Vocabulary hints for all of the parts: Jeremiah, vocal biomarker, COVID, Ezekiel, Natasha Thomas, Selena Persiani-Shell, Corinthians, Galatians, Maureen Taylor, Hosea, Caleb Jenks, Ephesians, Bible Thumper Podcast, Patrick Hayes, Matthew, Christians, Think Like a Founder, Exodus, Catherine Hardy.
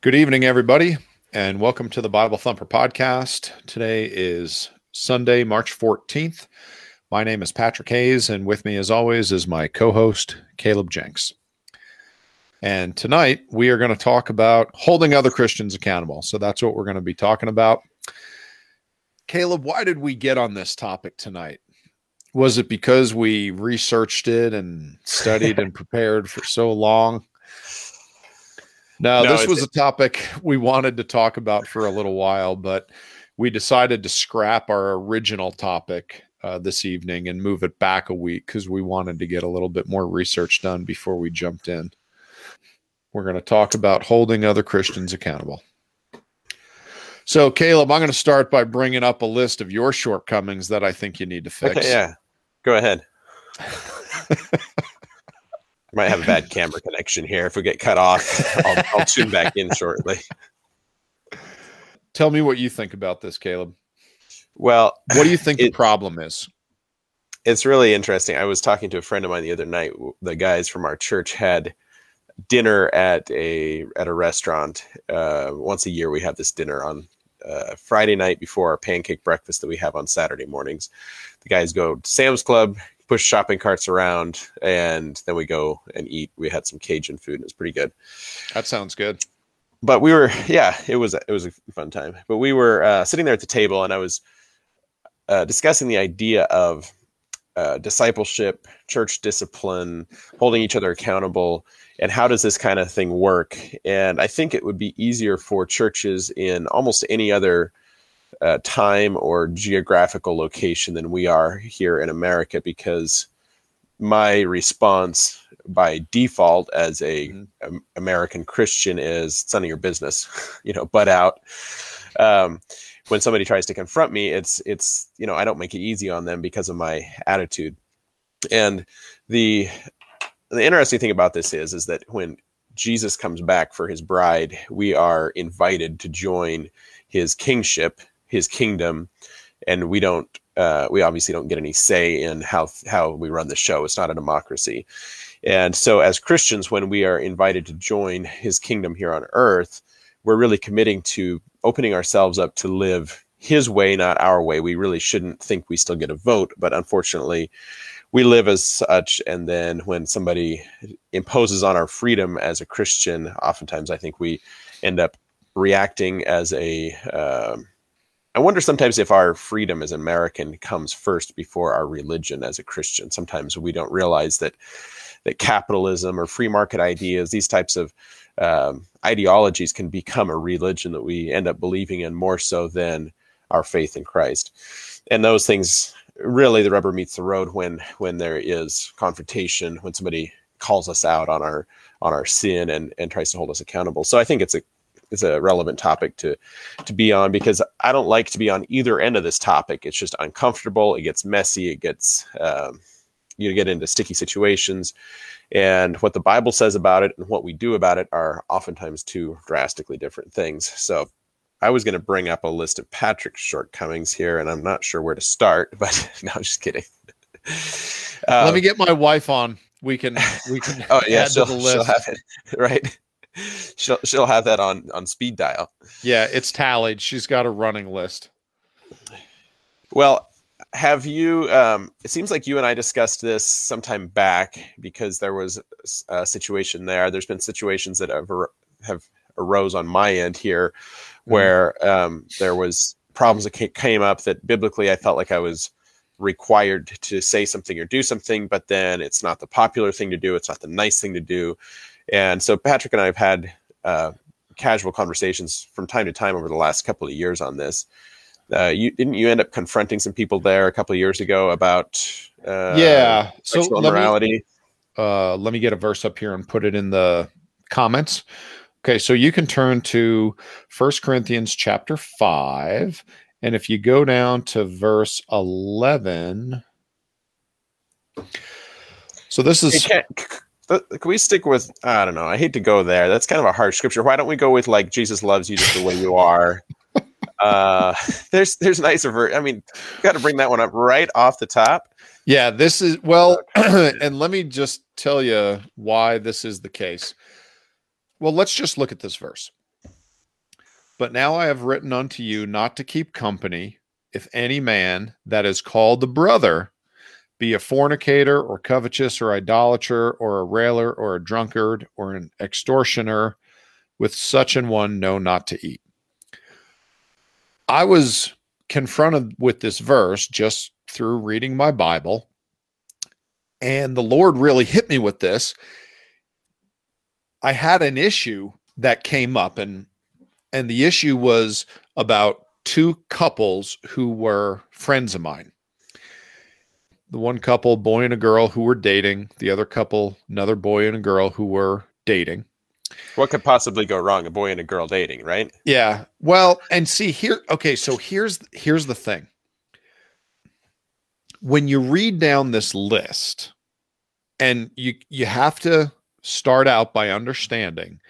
Good evening, everybody, and welcome to the Bible Thumper Podcast. Today is Sunday, March 14th. My name is Patrick Hayes, and with me, as always, is my co-host, Caleb Jenks. And tonight, we are going to talk about holding other Christians accountable. So that's what we're going to be talking about. Caleb, why did we get on this topic tonight? Was it because we researched it and studied and prepared for so long? No, this was a topic we wanted to talk about for a little while, but we decided to scrap our original topic this evening and move it back a week because we wanted to get a little bit more research done before we jumped in. We're going to talk about holding other Christians accountable. So, Caleb, I'm going to start by bringing up a list of your shortcomings that I think you need to fix. Okay, yeah, go ahead. I might have a bad camera connection here. If we get cut off, I'll tune back in shortly. Tell me what you think about this, Caleb. Well, what do you think the problem is? It's really interesting. I was talking to a friend of mine the other night. The guys from our church had dinner at a restaurant. Once a year, we have this dinner on Friday night before our pancake breakfast that we have on Saturday mornings. The guys go to Sam's Club, push shopping carts around, and then we go and eat. We had some Cajun food, and it was pretty good. That sounds good. But we were, it was a fun time. But we were sitting there at the table, and I was discussing the idea of discipleship, church discipline, holding each other accountable, and how does this kind of thing work? And I think it would be easier for churches in almost any other time or geographical location than we are here in America, because my response by default as a American Christian is, it's none of your business, butt out. When somebody tries to confront me, it's I don't make it easy on them because of my attitude. And the interesting thing about this is that when Jesus comes back for his bride, we are invited to join his kingship, his kingdom, and we don't. We obviously don't get any say in how we run the show. It's not a democracy, and so as Christians, when we are invited to join his kingdom here on earth, we're really committing to opening ourselves up to live his way, not our way. We really shouldn't think we still get a vote, but unfortunately, we live as such. And then when somebody imposes on our freedom as a Christian, oftentimes I think we end up reacting as a. I wonder sometimes if our freedom as American comes first before our religion as a Christian. Sometimes we don't realize that capitalism or free market ideas, these types of ideologies, can become a religion that we end up believing in more so than our faith in Christ. And those things, really, the rubber meets the road when there is confrontation, when somebody calls us out on our sin and tries to hold us accountable. So I think it's a relevant topic to be on, because I don't like to be on either end of this topic. It's just uncomfortable. It gets messy. It gets, you get into sticky situations, and what the Bible says about it and what we do about it are oftentimes two drastically different things. So I was going to bring up a list of Patrick's shortcomings here, and I'm not sure where to start, but no, just kidding. Let me get my wife on. We can oh yeah, add to the list. She'll have it. Right. She'll have that on speed dial. Yeah, it's tallied. She's got a running list. Well, have you? It seems like you and I discussed this sometime back, because there was a situation there. There's been situations that have arose on my end here, where there was problems that came up that biblically I felt like I was required to say something or do something, but then it's not the popular thing to do. It's not the nice thing to do. And so Patrick and I have had casual conversations from time to time over the last couple of years on this. You end up confronting some people there a couple of years ago about sexual immorality. Let me get a verse up here and put it in the comments. Okay, so you can turn to 1 Corinthians chapter 5, and if you go down to verse 11, so this is... Can we stick with, I don't know, I hate to go there. That's kind of a harsh scripture. Why don't we go with, like, Jesus loves you just the way you are? There's nicer verse. I mean, you got to bring that one up right off the top. Yeah, this is, well, and let me just tell you why this is the case. Well, let's just look at this verse. But now I have written unto you not to keep company, if any man that is called the brother be a fornicator or covetous or idolater or a railer or a drunkard or an extortioner, with such an one know not to eat. I was confronted with this verse just through reading my Bible, and the Lord really hit me with this. I had an issue that came up, and the issue was about two couples who were friends of mine. The one couple, boy and a girl who were dating. The other couple, another boy and a girl who were dating. What could possibly go wrong? A boy and a girl dating, right? Yeah. Well, and see here. Okay. So here's the thing. When you read down this list, and you have to start out by understanding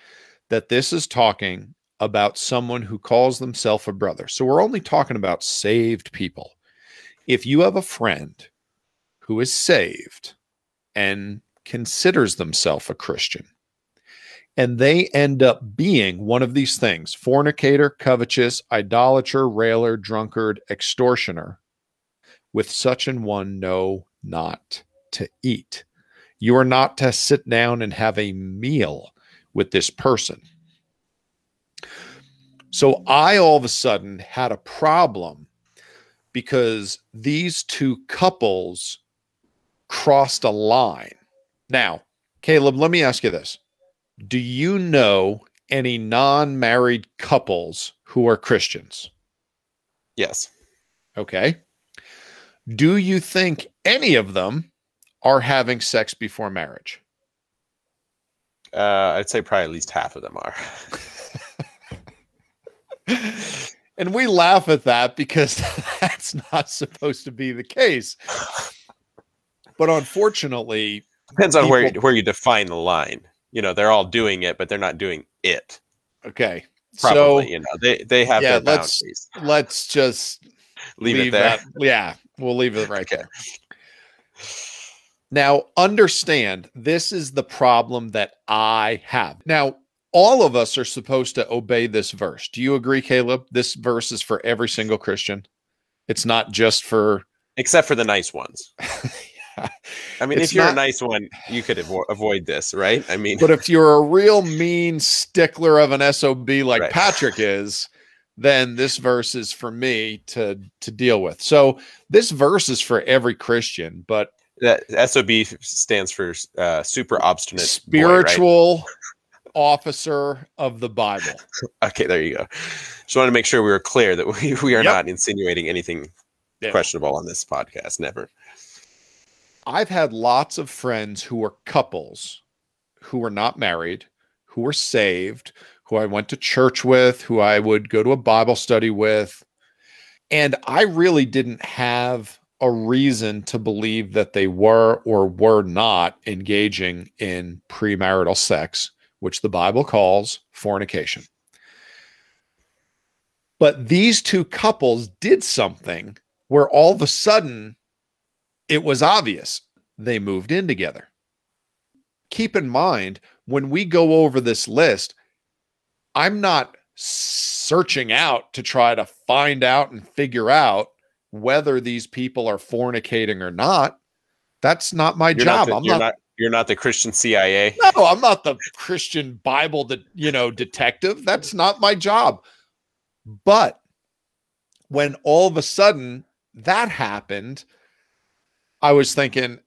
that this is talking about someone who calls themselves a brother. So we're only talking about saved people. If you have a friend who is saved and considers themselves a Christian, and they end up being one of these things: fornicator, covetous, idolater, railer, drunkard, extortioner, with such an one know not to eat. You are not to sit down and have a meal with this person. So I all of a sudden had a problem because these two couples crossed a line. Now, Caleb, let me ask you this. Do you know any non-married couples who are Christians? Yes. Okay. Do you think any of them are having sex before marriage? I'd say probably at least half of them are. And we laugh at that because that's not supposed to be the case. But unfortunately, depends on where you define the line. You know, they're all doing it, but they're not doing it. Okay. Probably, so, you know, they have their boundaries. Let's just leave it there. We'll leave it right there. Now, understand, this is the problem that I have. Now, all of us are supposed to obey this verse. Do you agree, Caleb? This verse is for every single Christian. It's not just for... Except for the nice ones. I mean, if you're a nice one, you could avoid this, right? I mean, but if you're a real mean stickler of an SOB like Patrick is, then this verse is for me to deal with. So this verse is for every Christian, but that SOB stands for super obstinate spiritual boy, right? Officer of the Bible. Okay, there you go. Just wanted to make sure we were clear that we are not insinuating anything questionable on this podcast. Never. I've had lots of friends who are couples, who are not married, who are saved, who I went to church with, who I would go to a Bible study with. And I really didn't have a reason to believe that they were or were not engaging in premarital sex, which the Bible calls fornication. But these two couples did something where all of a sudden, it was obvious they moved in together. Keep in mind, when we go over this list, I'm not searching out to try to find out and figure out whether these people are fornicating or not. That's not my job. You're not the Christian CIA. No, I'm not the Christian Bible detective. That's not my job. But when all of a sudden that happened, I was thinking,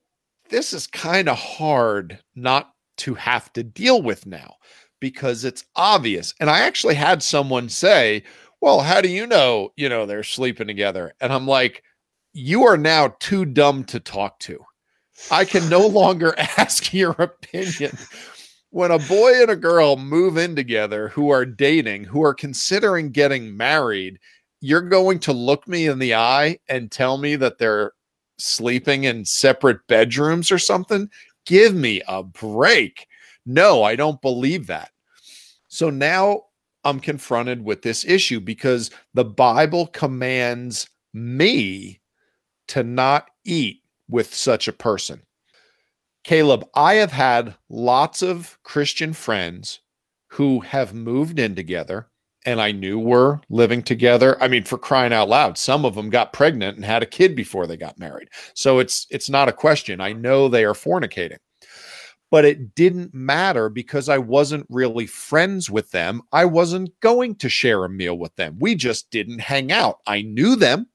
this is kind of hard not to have to deal with now because it's obvious. And I actually had someone say, well, how do you know, they're sleeping together? And I'm like, you are now too dumb to talk to. I can no longer ask your opinion. When a boy and a girl move in together who are dating, who are considering getting married, you're going to look me in the eye and tell me that they're sleeping in separate bedrooms or something? Give me a break. No, I don't believe that. So now I'm confronted with this issue because the Bible commands me to not eat with such a person. Caleb, I have had lots of Christian friends who have moved in together, and I knew were living together. I mean, for crying out loud, some of them got pregnant and had a kid before they got married. So it's not a question. I know they are fornicating. But it didn't matter because I wasn't really friends with them. I wasn't going to share a meal with them. We just didn't hang out. I knew them,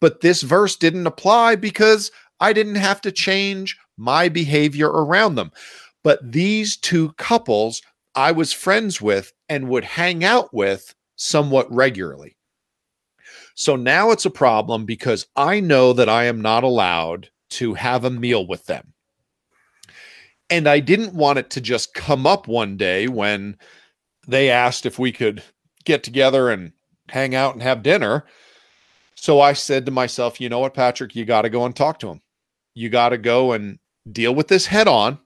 but this verse didn't apply because I didn't have to change my behavior around them. But these two couples I was friends with and would hang out with somewhat regularly. So now it's a problem because I know that I am not allowed to have a meal with them. And I didn't want it to just come up one day when they asked if we could get together and hang out and have dinner. So I said to myself, you know what, Patrick, you got to go and talk to him. You got to go and deal with this head on,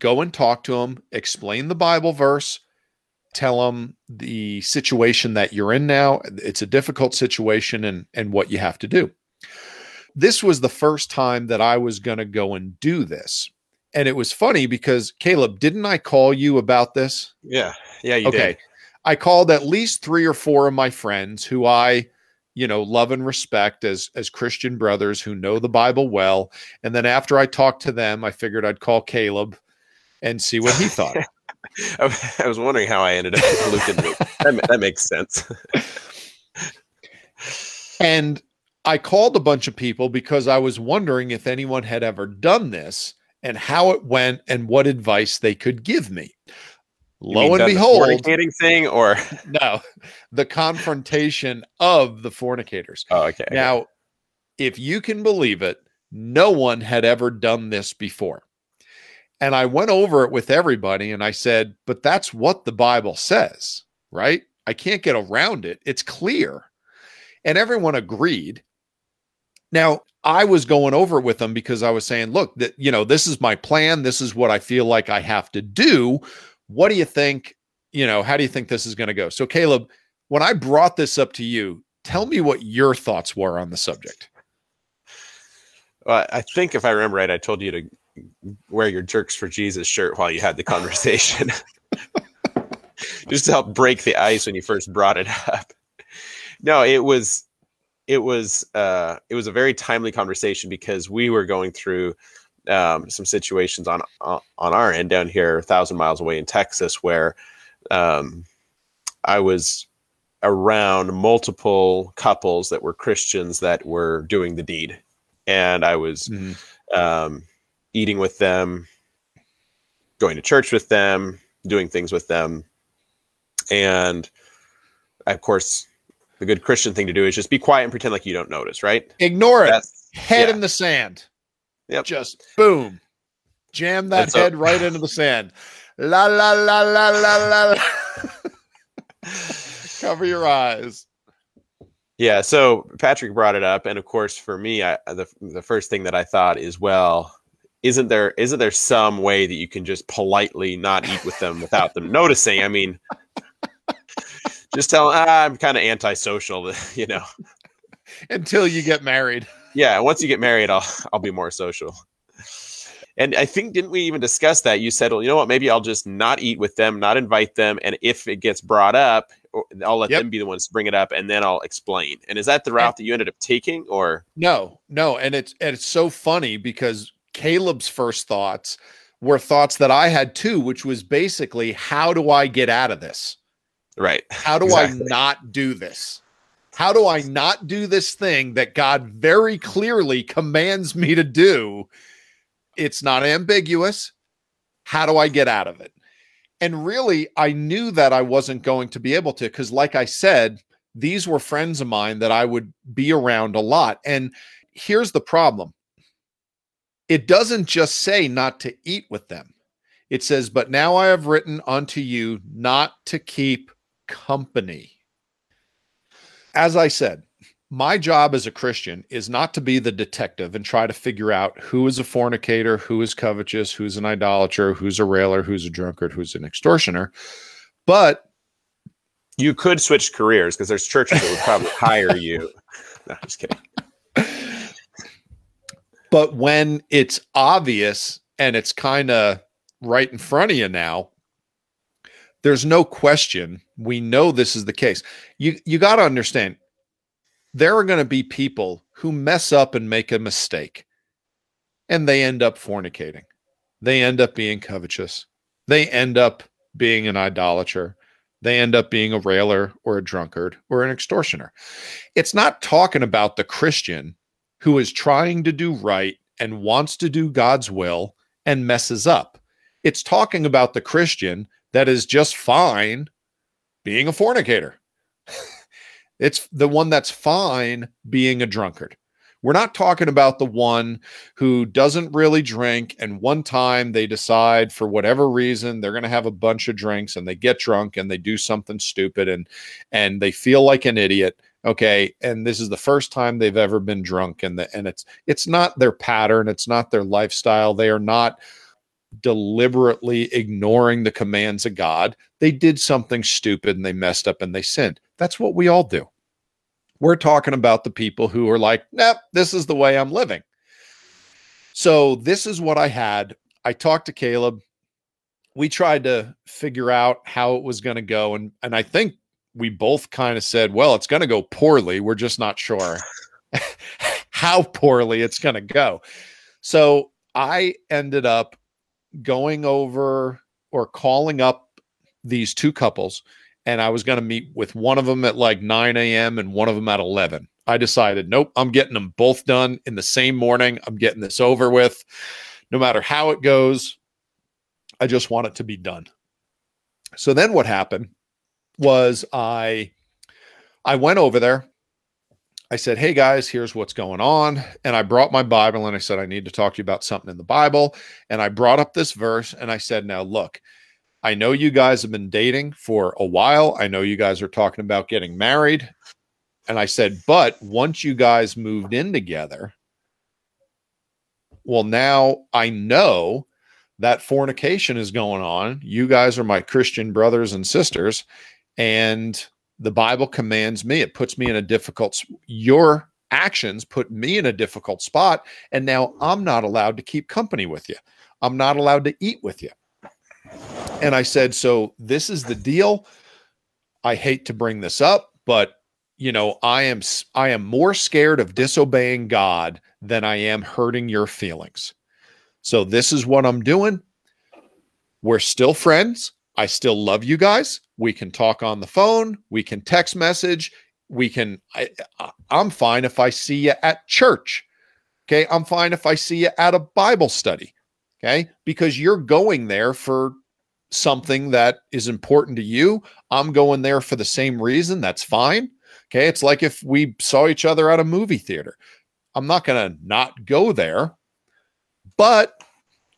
go and talk to him, explain the Bible verse, tell him the situation that you're in now. It's a difficult situation and what you have to do. This was the first time that I was going to go and do this. And it was funny because, Caleb, didn't I call you about this? Yeah, you did. Okay. I called at least 3 or 4 of my friends who I, love and respect as Christian brothers who know the Bible well. And then after I talked to them, I figured I'd call Caleb and see what he thought. I was wondering how I ended up with Luke and Luke. That makes sense. And I called a bunch of people because I was wondering if anyone had ever done this, and how it went, and what advice they could give me. Lo and behold, the fornicating thing, or no, the confrontation of the fornicators. Oh, okay. Now, if you can believe it, no one had ever done this before. And I went over it with everybody, and I said, but that's what the Bible says, right? I can't get around it. It's clear. And everyone agreed. Now, I was going over it with them because I was saying, look, that, this is my plan. This is what I feel like I have to do. What do you think? How do you think this is going to go? So, Caleb, when I brought this up to you, tell me what your thoughts were on the subject. Well, I think if I remember right, I told you to wear your Jerks for Jesus shirt while you had the conversation, just to help break the ice when you first brought it up. No, It was a very timely conversation because we were going through some situations on our end down here, 1,000 miles away in Texas, where I was around multiple couples that were Christians that were doing the deed, and I was eating with them, going to church with them, doing things with them, and I, of course. The good Christian thing to do is just be quiet and pretend like you don't notice, right? Ignore it. Head in the sand. Yep. Just boom. Jam that head right into the sand. La, la, la, la, la, la. Cover your eyes. Yeah. So Patrick brought it up. And of course, for me, the first thing that I thought is, well, isn't there some way that you can just politely not eat with them without them noticing? I mean... Just tell them, I'm kind of antisocial, Until you get married. Yeah, once you get married, I'll be more social. And I think, didn't we even discuss that? You said, well, you know what? Maybe I'll just not eat with them, not invite them. And if it gets brought up, I'll let them be the ones to bring it up, and then I'll explain. And is that the route that you ended up taking? Or No. And it's so funny because Caleb's first thoughts were thoughts that I had too, which was basically, how do I get out of this? Right. How do I not do this? How do I not do this thing that God very clearly commands me to do? It's not ambiguous. How do I get out of it? And really, I knew that I wasn't going to be able to, because like I said, these were friends of mine that I would be around a lot. And here's the problem. It doesn't just say not to eat with them. It says, but now I have written unto you not to keep company. As I said, my job as a Christian is not to be the detective and try to figure out who is a fornicator, who is covetous, who's an idolater, who's a railer, who's a drunkard, who's an extortioner. But you could switch careers because there's churches that would probably hire you. No, just kidding. But when it's obvious and it's kind of right in front of you now, There's no question. We know this is the case. You got to understand, there are going to be people who mess up and make a mistake, and they end up fornicating. They end up being covetous. They end up being an idolater. They end up being a railer or a drunkard or an extortioner. It's not talking about the Christian who is trying to do right and wants to do God's will and messes up. It's talking about the Christian that is just fine being a fornicator. It's the one that's fine being a drunkard. We're not talking about the one who doesn't really drink, and one time they decide for whatever reason they're going to have a bunch of drinks, and they get drunk and they do something stupid and they feel like an idiot. Okay, and this is the first time they've ever been drunk, and it's not their pattern, it's not their lifestyle. They are not deliberately ignoring the commands of God. They did something stupid and they messed up and they sinned. That's what we all do. We're talking about the people who are like, nope, this is the way I'm living. So this is what I had. I talked to Caleb. We tried to figure out how it was going to go. And I think we both kind of said, well, it's going to go poorly. We're just not sure how poorly it's going to go. So I ended up going over or calling up these two couples, and I was going to meet with one of them at like 9 a.m. and one of them at 11. I decided, nope, I'm getting them both done in the same morning. I'm getting this over with. No matter how it goes, I just want it to be done. So then what happened was I went over there. I said, hey guys, here's what's going on. And I brought my Bible and I said, I need to talk to you about something in the Bible. And I brought up this verse and I said, now look, I know you guys have been dating for a while. I know you guys are talking about getting married. And I said, but once you guys moved in together, well, now I know that fornication is going on. You guys are my Christian brothers and sisters. And the Bible commands me. It puts me in a difficult, your actions put me in a difficult spot. And now I'm not allowed to keep company with you. I'm not allowed to eat with you. And I said, so this is the deal. I hate to bring this up, but you know, I am more scared of disobeying God than I am hurting your feelings. So this is what I'm doing. We're still friends. I still love you guys. We can talk on the phone. We can text message. We can, I'm fine if I see you at church. Okay. I'm fine if I see you at a Bible study. Okay. Because you're going there for something that is important to you. I'm going there for the same reason. That's fine. Okay. It's like if we saw each other at a movie theater, I'm not going to not go there, but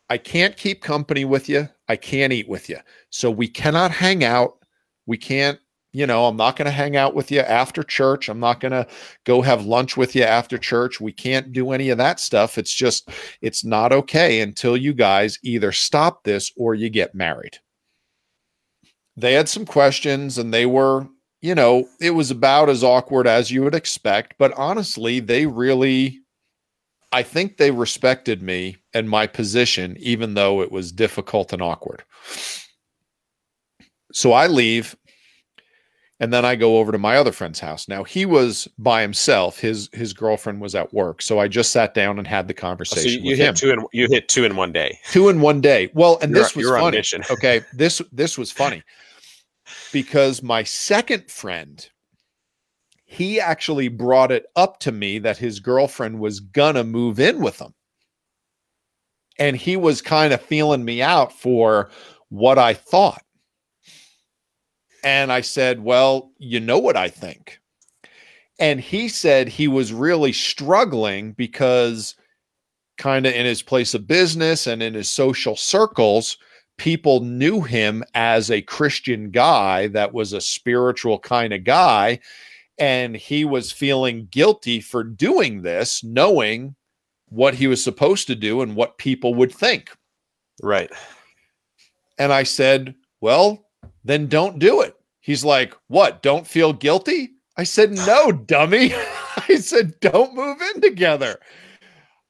I can't keep company with you. I can't eat with you. So we cannot hang out. We can't, you know, I'm not going to hang out with you after church. I'm not going to go have lunch with you after church. We can't do any of that stuff. It's just, it's not okay until you guys either stop this or you get married. They had some questions and they were, you know, it was about as awkward as you would expect, but honestly, they really, I think they respected me and my position, even though it was difficult and awkward. So I leave, and then I go over to my other friend's house. Now, he was by himself. His girlfriend was at work, so I just sat down and had the conversation. So you hit him. You hit two in one day. Two in one day. Well, and this was funny. Okay, this was funny because my second friend, he actually brought it up to me that his girlfriend was gonna move in with him, and he was kind of feeling me out for what I thought. And I said, well, you know what I think. And he said he was really struggling because kind of in his place of business and in his social circles, people knew him as a Christian guy that was a spiritual kind of guy. And he was feeling guilty for doing this, knowing what he was supposed to do and what people would think. Right. And I said, well, then don't do it. He's like, what? Don't feel guilty? I said, no, dummy. I said, don't move in together.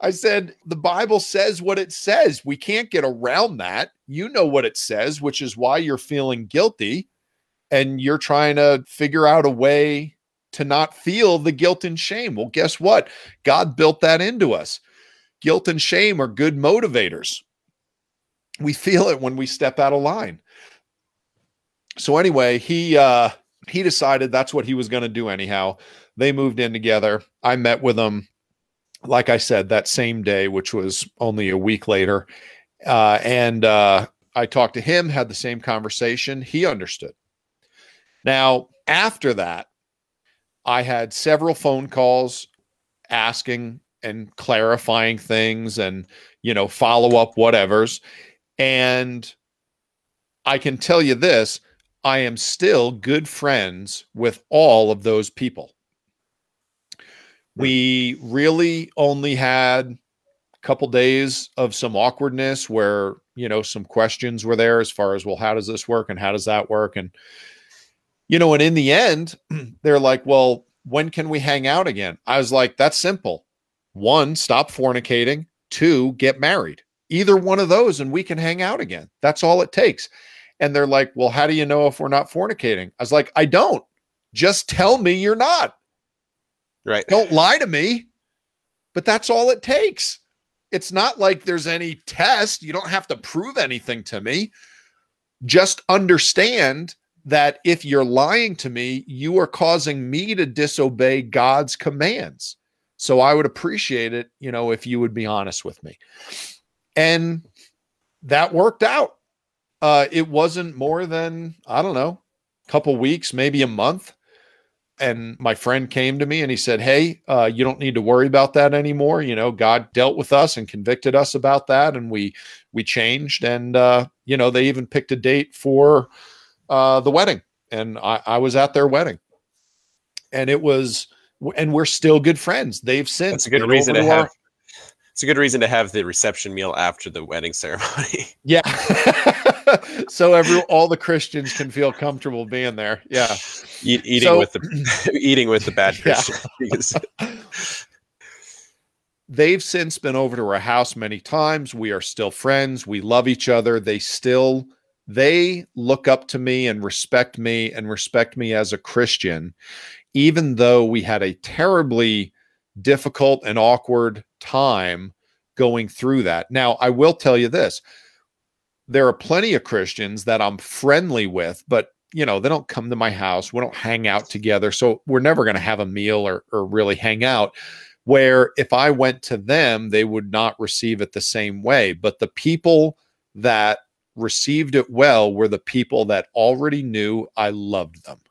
I said, the Bible says what it says. We can't get around that. You know what it says, which is why you're feeling guilty and you're trying to figure out a way to not feel the guilt and shame. Well, guess what? God built that into us. Guilt and shame are good motivators. We feel it when we step out of line. So anyway, he decided that's what he was going to do anyhow. They moved in together. I met with him, like I said, that same day, which was only a week later. And I talked to him, had the same conversation. He understood. Now, after that, I had several phone calls asking and clarifying things and, you know, follow up whatevers. And I can tell you this, I am still good friends with all of those people. We really only had a couple days of some awkwardness where, you know, some questions were there as far as, well, how does this work and how does that work? And, you know, and in the end, they're like, well, when can we hang out again? I was like, that's simple. 1, stop fornicating. 2, get married. Either one of those and we can hang out again. That's all it takes. And they're like, well, how do you know if we're not fornicating? I was like, I don't. Just tell me you're not. Right. Don't lie to me. But that's all it takes. It's not like there's any test. You don't have to prove anything to me. Just understand that if you're lying to me, you are causing me to disobey God's commands. So I would appreciate it, you know, if you would be honest with me. And that worked out. It wasn't more than, I don't know, a couple weeks, maybe a month. And my friend came to me and he said, hey, you don't need to worry about that anymore. You know, God dealt with us and convicted us about that. And we changed. And, you know, they even picked a date for the wedding. And I was at their wedding. And it was, and we're still good friends. They've since. That's a good reason to have. It's a good reason to have the reception meal after the wedding ceremony. Yeah. So all the Christians can feel comfortable being there. Yeah. Eating with the bad Christians. Yeah. They've since been over to our house many times. We are still friends. We love each other. They look up to me and respect me as a Christian, even though we had a terribly difficult and awkward time going through that. Now, I will tell you this. There are plenty of Christians that I'm friendly with, but, you know, they don't come to my house. We don't hang out together. So we're never going to have a meal or really hang out, where if I went to them, they would not receive it the same way. But the people that received it well were the people that already knew I loved them.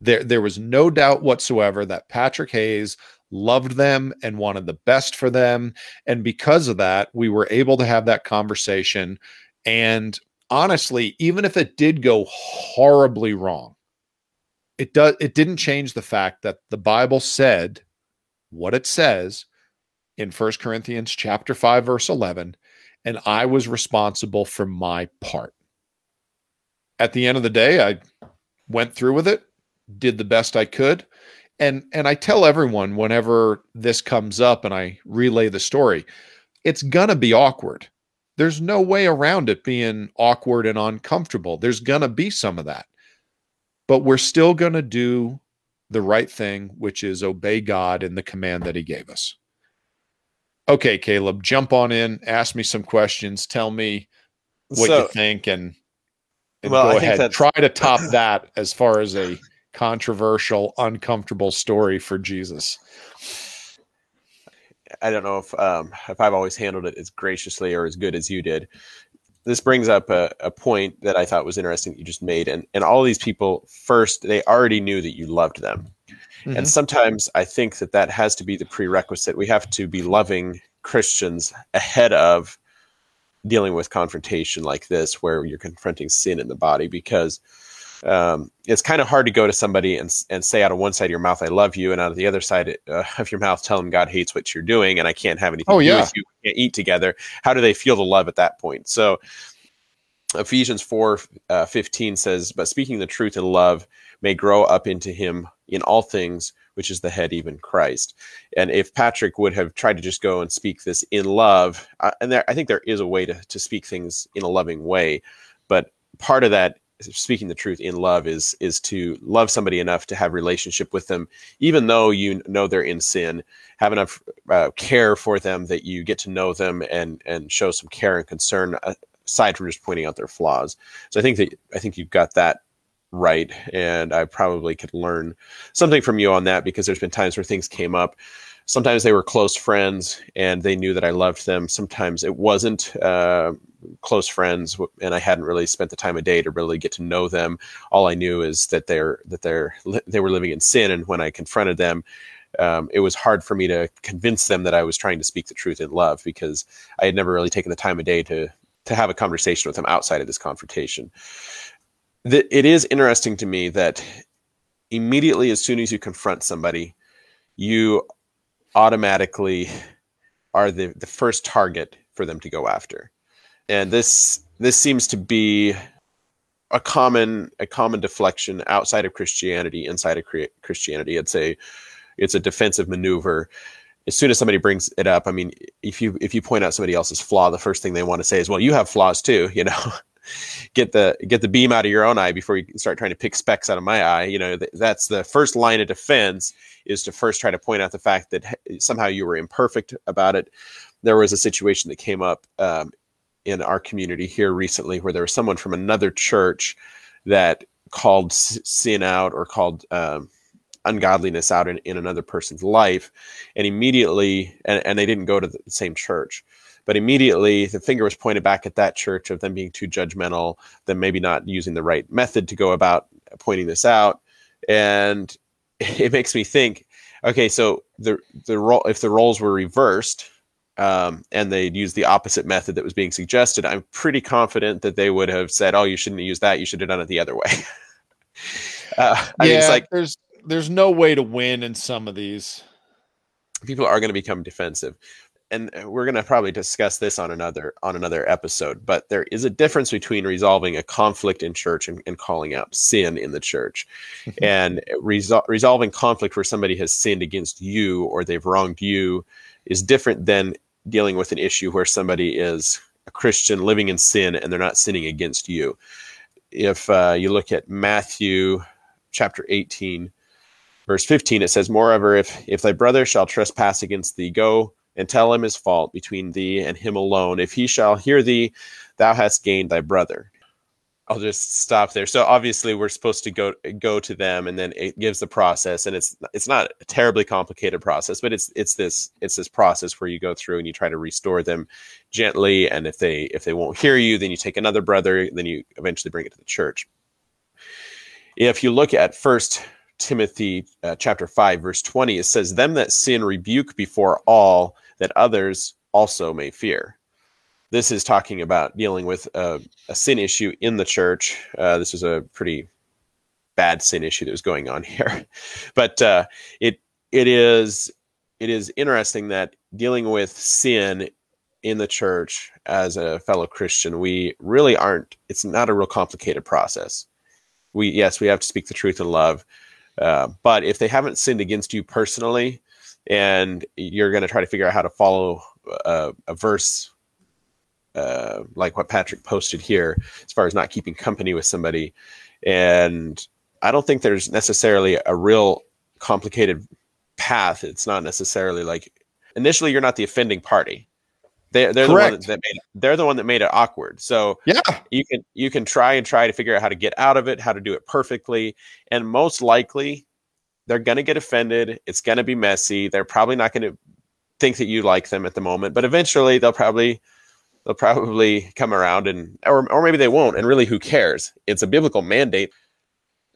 There was no doubt whatsoever that Patrick Hayes loved them and wanted the best for them. And because of that, we were able to have that conversation. And honestly, even if it did go horribly wrong, it didn't change the fact that the Bible said what it says in 1 Corinthians chapter 5, verse 11, and I was responsible for my part. At the end of the day, I went through with it, did the best I could. And I tell everyone whenever this comes up and I relay the story, it's going to be awkward. There's no way around it being awkward and uncomfortable. There's going to be some of that. But we're still going to do the right thing, which is obey God and the command that he gave us. Okay, Caleb, jump on in, ask me some questions, tell me what you think, and well, go ahead. Try to top that as far as a controversial, uncomfortable story for Jesus. I don't know if I've always handled it as graciously or as good as you did. This brings up a point that I thought was interesting that you just made. And all these people, first, they already knew that you loved them. Mm-hmm. And sometimes I think that has to be the prerequisite. We have to be loving Christians ahead of dealing with confrontation like this, where you're confronting sin in the body, because it's kind of hard to go to somebody and say out of one side of your mouth, I love you. And out of the other side of your mouth, tell them God hates what you're doing and I can't have anything to do with you. We can't eat together. How do they feel the love at that point? So Ephesians 4:15 says, "But speaking the truth in love may grow up into him in all things, which is the head, even Christ." And if Patrick would have tried to just go and speak this in love, I think there is a way to speak things in a loving way, but part of that speaking the truth in love is to love somebody enough to have relationship with them, even though you know they're in sin, have enough care for them that you get to know them and show some care and concern aside from just pointing out their flaws. So I think you've got that right, and I probably could learn something from you on that, because there's been times where things came up. Sometimes they were close friends and they knew that I loved them. Sometimes it wasn't close friends, and I hadn't really spent the time of day to really get to know them. All I knew is that they were living in sin, and when I confronted them, it was hard for me to convince them that I was trying to speak the truth in love, because I had never really taken the time of day to have a conversation with them outside of this confrontation. It is interesting to me that immediately as soon as you confront somebody, you automatically are the first target for them to go after. And this seems to be a common deflection outside of Christianity, inside of Christianity. It's a defensive maneuver. As soon as somebody brings it up, I mean, if you point out somebody else's flaw, the first thing they want to say is, "Well, you have flaws too, you know." Get the beam out of your own eye before you start trying to pick specks out of my eye. You know, that's the first line of defense, is to first try to point out the fact that somehow you were imperfect about it. There was a situation that came up in our community here recently where there was someone from another church that called sin out, or called ungodliness out in another person's life. And immediately, and they didn't go to the same church, but immediately the finger was pointed back at that church of them being too judgmental, them maybe not using the right method to go about pointing this out. And it makes me think, okay, so the role, if the roles were reversed, and they'd used the opposite method that was being suggested, I'm pretty confident that they would have said, "Oh, you shouldn't use that. You should have done it the other way." I mean, it's like there's no way to win in some of these. People are going to become defensive. And we're going to probably discuss this on another episode, but there is a difference between resolving a conflict in church and calling out sin in the church, and resolving conflict where somebody has sinned against you or they've wronged you is different than dealing with an issue where somebody is a Christian living in sin and they're not sinning against you. If you look at Matthew chapter 18, verse 15, it says, "Moreover, if thy brother shall trespass against thee, go and tell him his fault between thee and him alone. If he shall hear thee, thou hast gained thy brother." I'll just stop there. So obviously we're supposed to go to them, and then it gives the process, and it's not a terribly complicated process, but it's this process where you go through and you try to restore them gently. And if they won't hear you, then you take another brother, then you eventually bring it to the church. If you look at 1 Timothy chapter 5, verse 20, it says, "Them that sin rebuke before all, that others also may fear." This is talking about dealing with a sin issue in the church. This was a pretty bad sin issue that was going on here, but it is interesting that dealing with sin in the church as a fellow Christian, we really aren't. It's not a real complicated process. We have to speak the truth in love, but if they haven't sinned against you personally, and you're going to try to figure out how to follow a verse. Like what Patrick posted here, as far as not keeping company with somebody. And I don't think there's necessarily a real complicated path. It's not necessarily like initially you're not the offending party. They're correct. They're the one that made it awkward. So yeah, you can try to figure out how to get out of it, how to do it perfectly. And most likely they're going to get offended. It's going to be messy. They're probably not going to think that you like them at the moment, but eventually they'll probably come around, or maybe they won't. And really, who cares? It's a biblical mandate.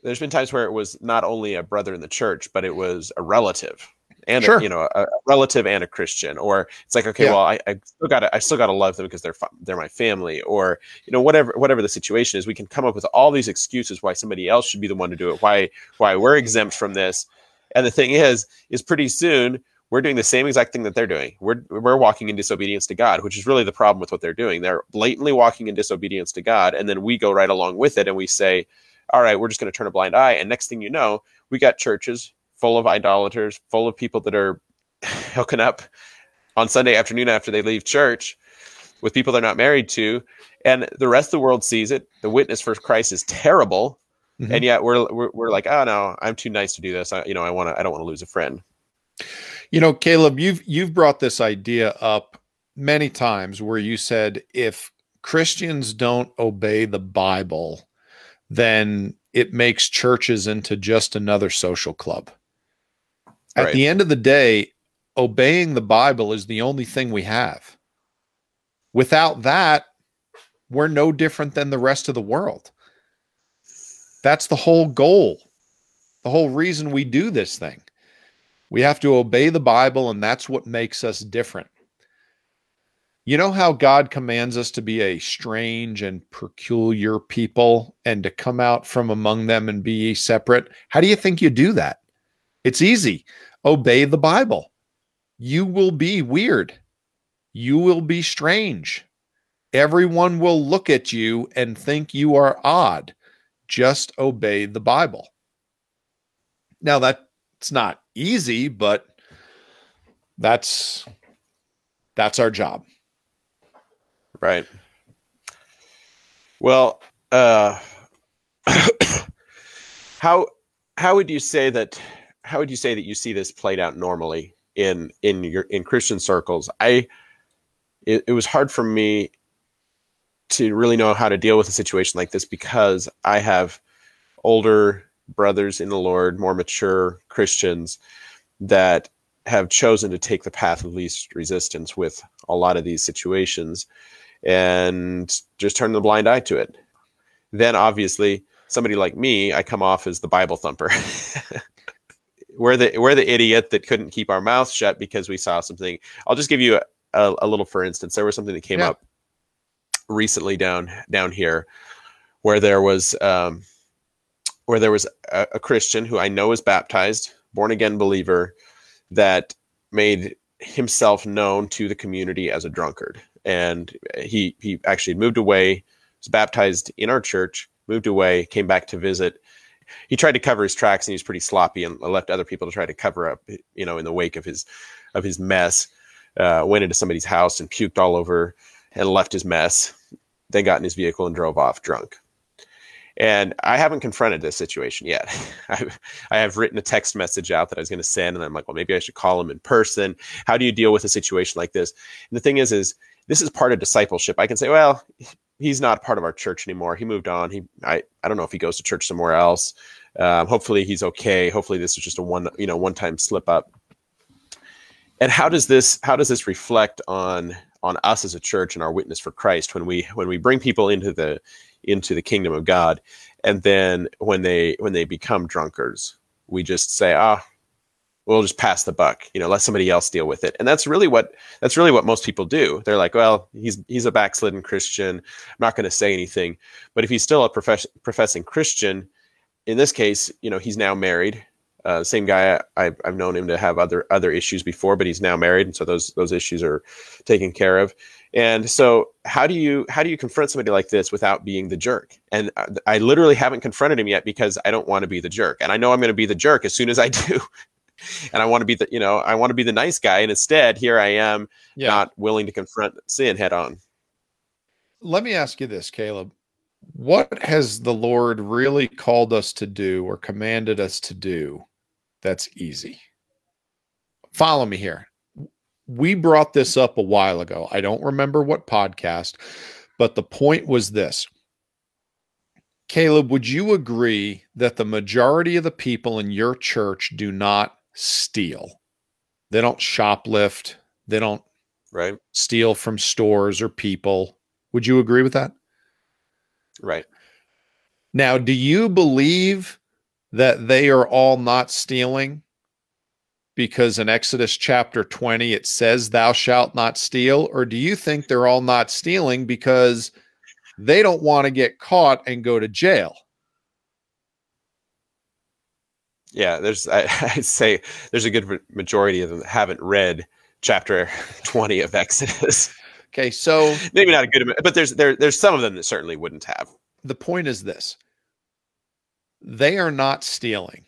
There's been times where it was not only a brother in the church, but it was a relative, and sure, a relative and a Christian. Or it's like, okay, yeah, well, I still gotta love them because they're my family, or whatever the situation is. We can come up with all these excuses why somebody else should be the one to do it, why we're exempt from this. And the thing is pretty soon We're doing the same exact thing that they're doing. We're walking in disobedience to God, which is really the problem with what they're doing. They're blatantly walking in disobedience to God, and then we go right along with it, and we say, all right, we're just going to turn a blind eye. And next thing you know, we got churches full of idolaters, full of people that are hooking up on Sunday afternoon after they leave church with people they're not married to, and the rest of the world sees it. The witness for Christ is terrible, mm-hmm. and yet we're like, oh no, I'm too nice to do this. I don't want to lose a friend. You know, Caleb, you've brought this idea up many times where you said, if Christians don't obey the Bible, then it makes churches into just another social club. At the end of the day, obeying the Bible is the only thing we have. Without that, we're no different than the rest of the world. That's the whole goal, the whole reason we do this thing. We have to obey the Bible, and that's what makes us different. You know how God commands us to be a strange and peculiar people and to come out from among them and be separate? How do you think you do that? It's easy. Obey the Bible. You will be weird. You will be strange. Everyone will look at you and think you are odd. Just obey the Bible. Now, that's not easy, but that's our job. Right. Well, how would you say that you see this played out normally in Christian circles? It was hard for me to really know how to deal with a situation like this because I have older brothers in the Lord, more mature Christians that have chosen to take the path of least resistance with a lot of these situations and just turn the blind eye to it. Then obviously somebody like me, I come off as the Bible thumper. We're the idiot that couldn't keep our mouth shut because we saw something. I'll just give you a little, for instance. There was something that came up recently down here where there was, a Christian who I know is baptized, born again believer, that made himself known to the community as a drunkard. And he actually moved away, was baptized in our church, moved away, came back to visit. He tried to cover his tracks, and he was pretty sloppy and left other people to try to cover up, you know, in the wake of his mess. Went into somebody's house and puked all over and left his mess. Then got in his vehicle and drove off drunk. And I haven't confronted this situation yet. I have written a text message out that I was going to send, and I'm like, well, maybe I should call him in person. How do you deal with a situation like this? And the thing is this is part of discipleship. I can say, well, he's not part of our church anymore. He moved on. I don't know if he goes to church somewhere else. Hopefully he's okay. Hopefully this is just a one-time slip up. And how does this reflect on us as a church and our witness for Christ when we bring people into the kingdom of God, and then when they become drunkards, we just say, we'll just pass the buck, let somebody else deal with it. And that's really what most people do. They're like, well, he's a backslidden Christian, I'm not going to say anything. But if he's still a professing Christian, in this case, he's now married. Same guy, I've known him to have other issues before, but he's now married, and so those issues are taken care of. And so how do you confront somebody like this without being the jerk? And I literally haven't confronted him yet because I don't want to be the jerk, and I know I'm going to be the jerk as soon as I do. And I want to be the nice guy, and instead here I am not willing to confront sin head on. Let me ask you this, Caleb. What has the Lord really called us to do or commanded us to do that's easy? Follow me here. We brought this up a while ago. I don't remember what podcast, but the point was this. Caleb, would you agree that the majority of the people in your church do not steal? They don't shoplift. They don't steal from stores or people. Would you agree with that? Right. Now, do you believe that they are all not stealing? Because in Exodus chapter 20, it says, thou shalt not steal. Or do you think they're all not stealing because they don't want to get caught and go to jail? yeah, I'd say there's a good majority of them that haven't read chapter 20 of Exodus. Okay, so maybe not a good amount, but there's some of them that certainly wouldn't have. The point is this: they are not stealing,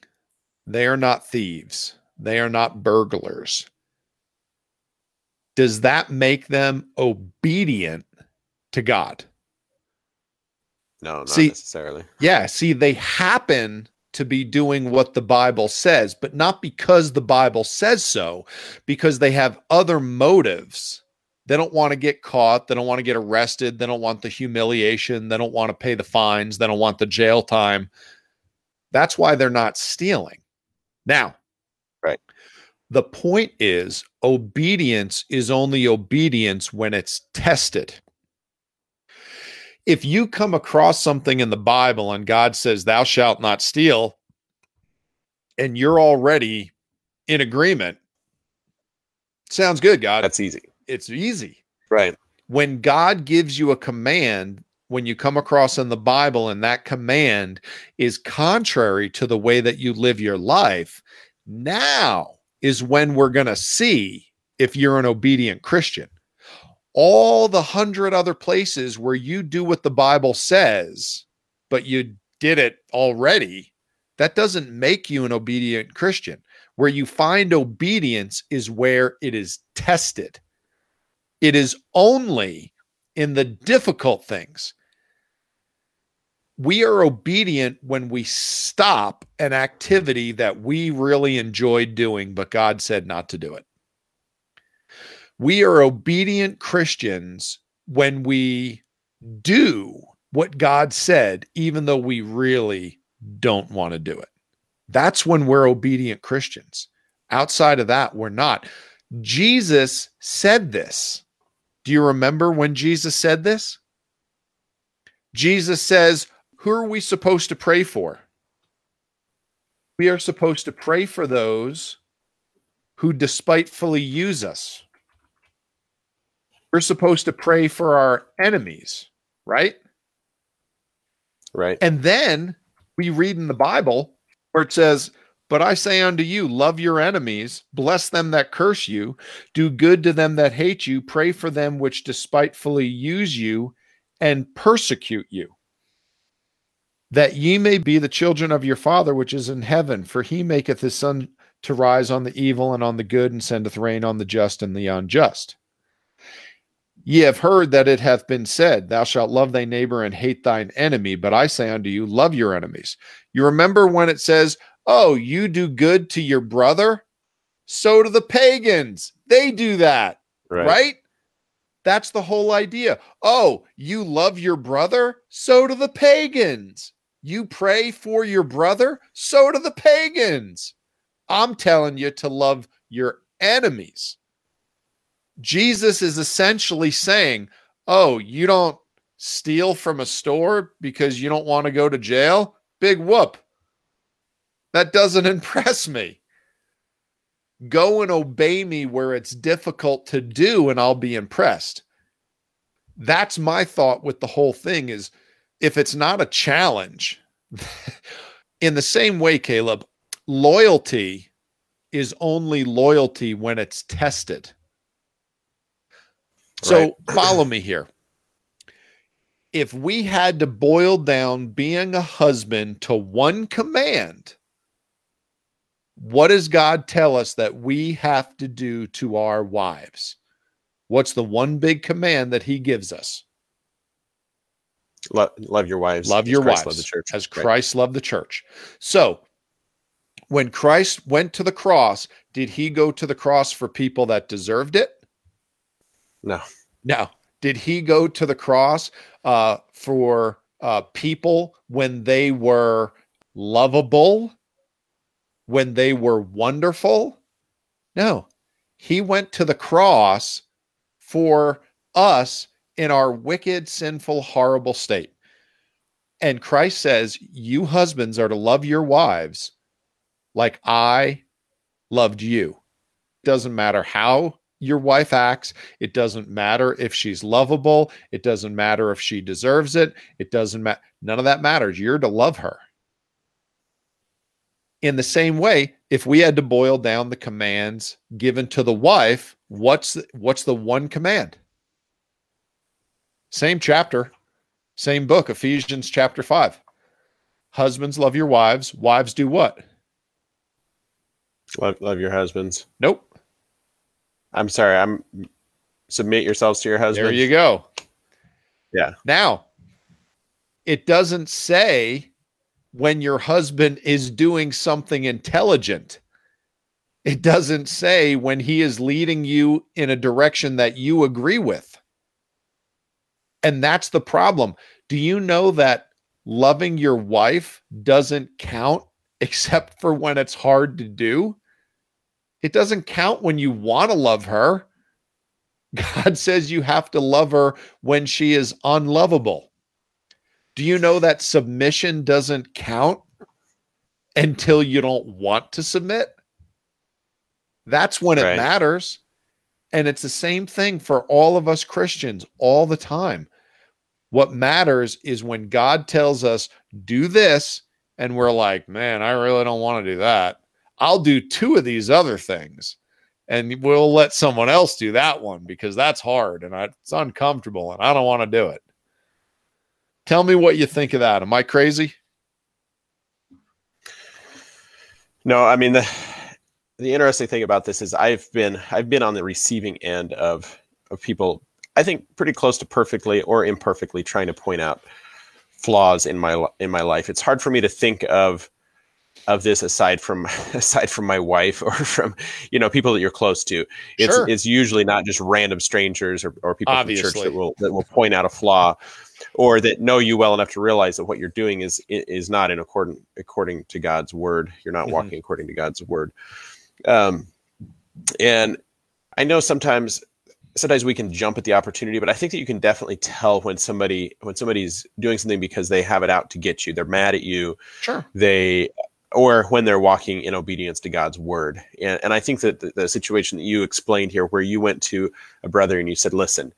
they are not thieves, they are not burglars. Does that make them obedient to God? No, not necessarily. Yeah, they happen to be doing what the Bible says, but not because the Bible says so, because they have other motives. They don't want to get caught. They don't want to get arrested. They don't want the humiliation. They don't want to pay the fines. They don't want the jail time. That's why they're not stealing. Now, right. The point is, obedience is only obedience when it's tested. If you come across something in the Bible and God says, thou shalt not steal, and you're already in agreement, sounds good, God. That's easy. It's easy. Right. When God gives you a command, when you come across in the Bible and that command is contrary to the way that you live your life, now is when we're going to see if you're an obedient Christian. All the 100 other places where you do what the Bible says, but you did it already, that doesn't make you an obedient Christian. Where you find obedience is where it is tested. It is only in the difficult things. We are obedient when we stop an activity that we really enjoyed doing, but God said not to do it. We are obedient Christians when we do what God said, even though we really don't want to do it. That's when we're obedient Christians. Outside of that, we're not. Jesus said this. Do you remember when Jesus said this? Jesus says, who are we supposed to pray for? We are supposed to pray for those who despitefully use us. We're supposed to pray for our enemies, right? Right. And then we read in the Bible where it says, but I say unto you, love your enemies, bless them that curse you, do good to them that hate you, pray for them which despitefully use you and persecute you, that ye may be the children of your Father which is in heaven, for he maketh his sun to rise on the evil and on the good, and sendeth rain on the just and the unjust. Ye have heard that it hath been said, thou shalt love thy neighbor and hate thine enemy. But I say unto you, love your enemies. You remember when it says, oh, you do good to your brother, so do the pagans. They do that, right? That's the whole idea. Oh, you love your brother, so do the pagans. You pray for your brother, so do the pagans. I'm telling you to love your enemies. Jesus is essentially saying, oh, you don't steal from a store because you don't want to go to jail? Big whoop. That doesn't impress me. Go and obey me where it's difficult to do, and I'll be impressed. That's my thought with the whole thing is, if it's not a challenge, in the same way, Caleb, loyalty is only loyalty when it's tested. So follow me here. If we had to boil down being a husband to one command, what does God tell us that we have to do to our wives? What's the one big command that he gives us? Love your wives. Love your wives. Love the church. As Christ loved the church. So when Christ went to the cross, did he go to the cross for people that deserved it? No. Now, did he go to the cross for people when they were lovable, when they were wonderful? No. He went to the cross for us in our wicked, sinful, horrible state. And Christ says, you husbands are to love your wives like I loved you. Doesn't matter how your wife acts. It doesn't matter if she's lovable. It doesn't matter if she deserves it. It doesn't matter. None of that matters. You're to love her. In the same way, if we had to boil down the commands given to the wife, what's the one command? Same chapter, same book, Ephesians chapter 5. Husbands, love your wives. Wives do what? Love your husbands. Nope. I'm sorry. Submit yourselves to your husbands. There you go. Yeah. Now, it doesn't say when your husband is doing something intelligent. It doesn't say when he is leading you in a direction that you agree with. And that's the problem. Do you know that loving your wife doesn't count except for when it's hard to do? It doesn't count when you want to love her. God says you have to love her when she is unlovable. Do you know that submission doesn't count until you don't want to submit? That's when it matters. And it's the same thing for all of us Christians all the time. What matters is when God tells us, do this, and we're like, man, I really don't want to do that. I'll do two of these other things, and we'll let someone else do that one because that's hard and it's uncomfortable and I don't want to do it. Tell me what you think of that. Am I crazy? No, I mean, the interesting thing about this is I've been on the receiving end of people, I think pretty close to perfectly or imperfectly trying to point out flaws in my life. It's hard for me to think of this aside from my wife or from, people that you're close to. It's sure. It's usually not just random strangers or people obviously from church that will point out a flaw or that know you well enough to realize that what you're doing is not in according to God's word. You're not walking according to God's word. And I know sometimes we can jump at the opportunity, but I think that you can definitely tell when somebody's doing something because they have it out to get you. They're mad at you. Sure. Or when they're walking in obedience to God's word. And I think that the situation that you explained here, where you went to a brother and you said, listen,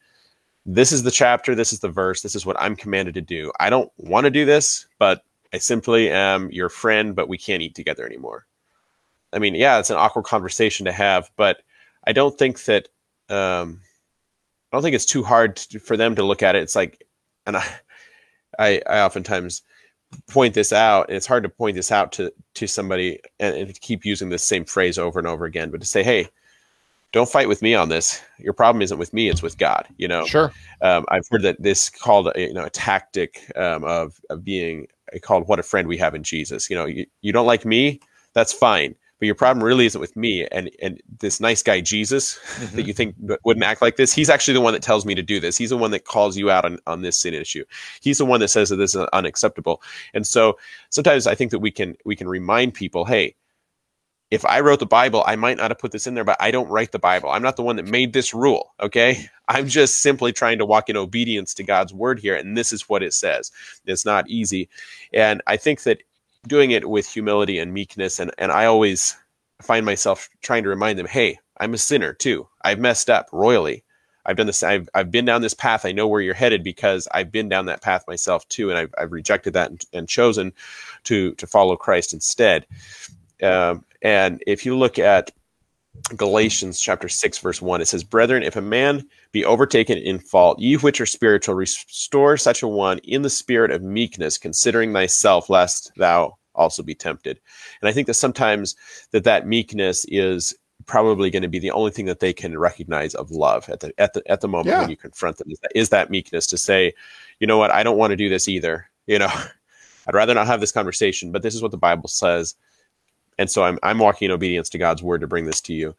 this is the chapter, this is the verse, this is what I'm commanded to do. I don't want to do this, but I simply am your friend, but we can't eat together anymore. I mean, yeah, it's an awkward conversation to have, but I don't think that, I don't think it's too hard for them to look at it. It's like, and I oftentimes point this out, and it's hard to point this out to somebody and keep using this same phrase over and over again, but to say, hey, don't fight with me on this. Your problem isn't with me, it's with God, Sure. I've heard that this called, a tactic of being called what a friend we have in Jesus. You don't like me, that's fine. But your problem really isn't with me and this nice guy, Jesus, that you think wouldn't act like this. He's actually the one that tells me to do this. He's the one that calls you out on this sin issue. He's the one that says that this is unacceptable. And so sometimes I think that we can remind people, hey, if I wrote the Bible, I might not have put this in there, but I don't write the Bible. I'm not the one that made this rule, okay? I'm just simply trying to walk in obedience to God's word here, and this is what it says. It's not easy. And I think that doing it with humility and meekness. And I always find myself trying to remind them, hey, I'm a sinner too. I've messed up royally. I've done this. I've been down this path. I know where you're headed because I've been down that path myself too. And I've rejected that and chosen to follow Christ instead. And if you look at Galatians chapter 6, verse 1, it says, brethren, if a man be overtaken in fault, ye which are spiritual, restore such a one in the spirit of meekness, considering thyself, lest thou also be tempted. And I think that sometimes that meekness is probably going to be the only thing that they can recognize of love at the moment when you confront them is that meekness to say, you know what, I don't want to do this either. I'd rather not have this conversation, but this is what the Bible says. And so I'm walking in obedience to God's word to bring this to you.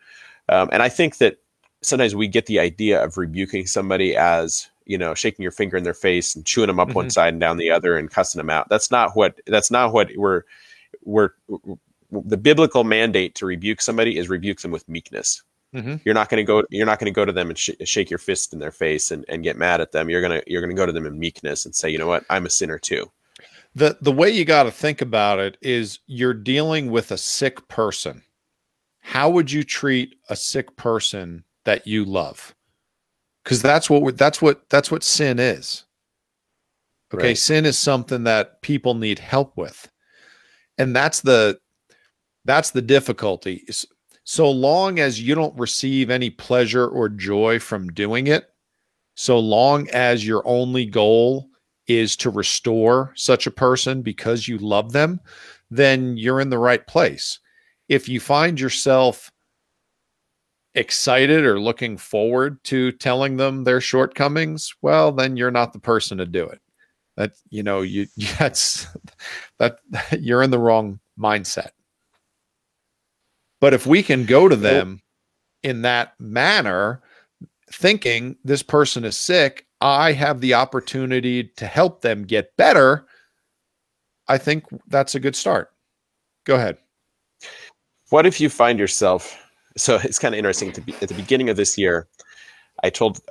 And I think that sometimes we get the idea of rebuking somebody as, shaking your finger in their face and chewing them up one side and down the other and cussing them out. That's not what the biblical mandate to rebuke somebody is rebuke them with meekness. Mm-hmm. You're not going to go to them and shake your fist in their face and get mad at them. You're going to go to them in meekness and say, you know what, I'm a sinner too. The way you got to think about it is you're dealing with a sick person. How would you treat a sick person that you love? Because that's what sin is. Okay, right. Sin is something that people need help with, and that's the That's the difficulty. So long as you don't receive any pleasure or joy from doing it, so long as your only goal is to restore such a person because you love them, then you're in the right place. If you find yourself excited or looking forward to telling them their shortcomings, well, then you're not the person to do it. That, you know, you're in the wrong mindset. But if we can go to them in that manner, thinking this person is sick, I have the opportunity to help them get better, I think that's a good start. Go ahead. What if you find yourself? So it's kind of interesting. At the beginning of this year, I told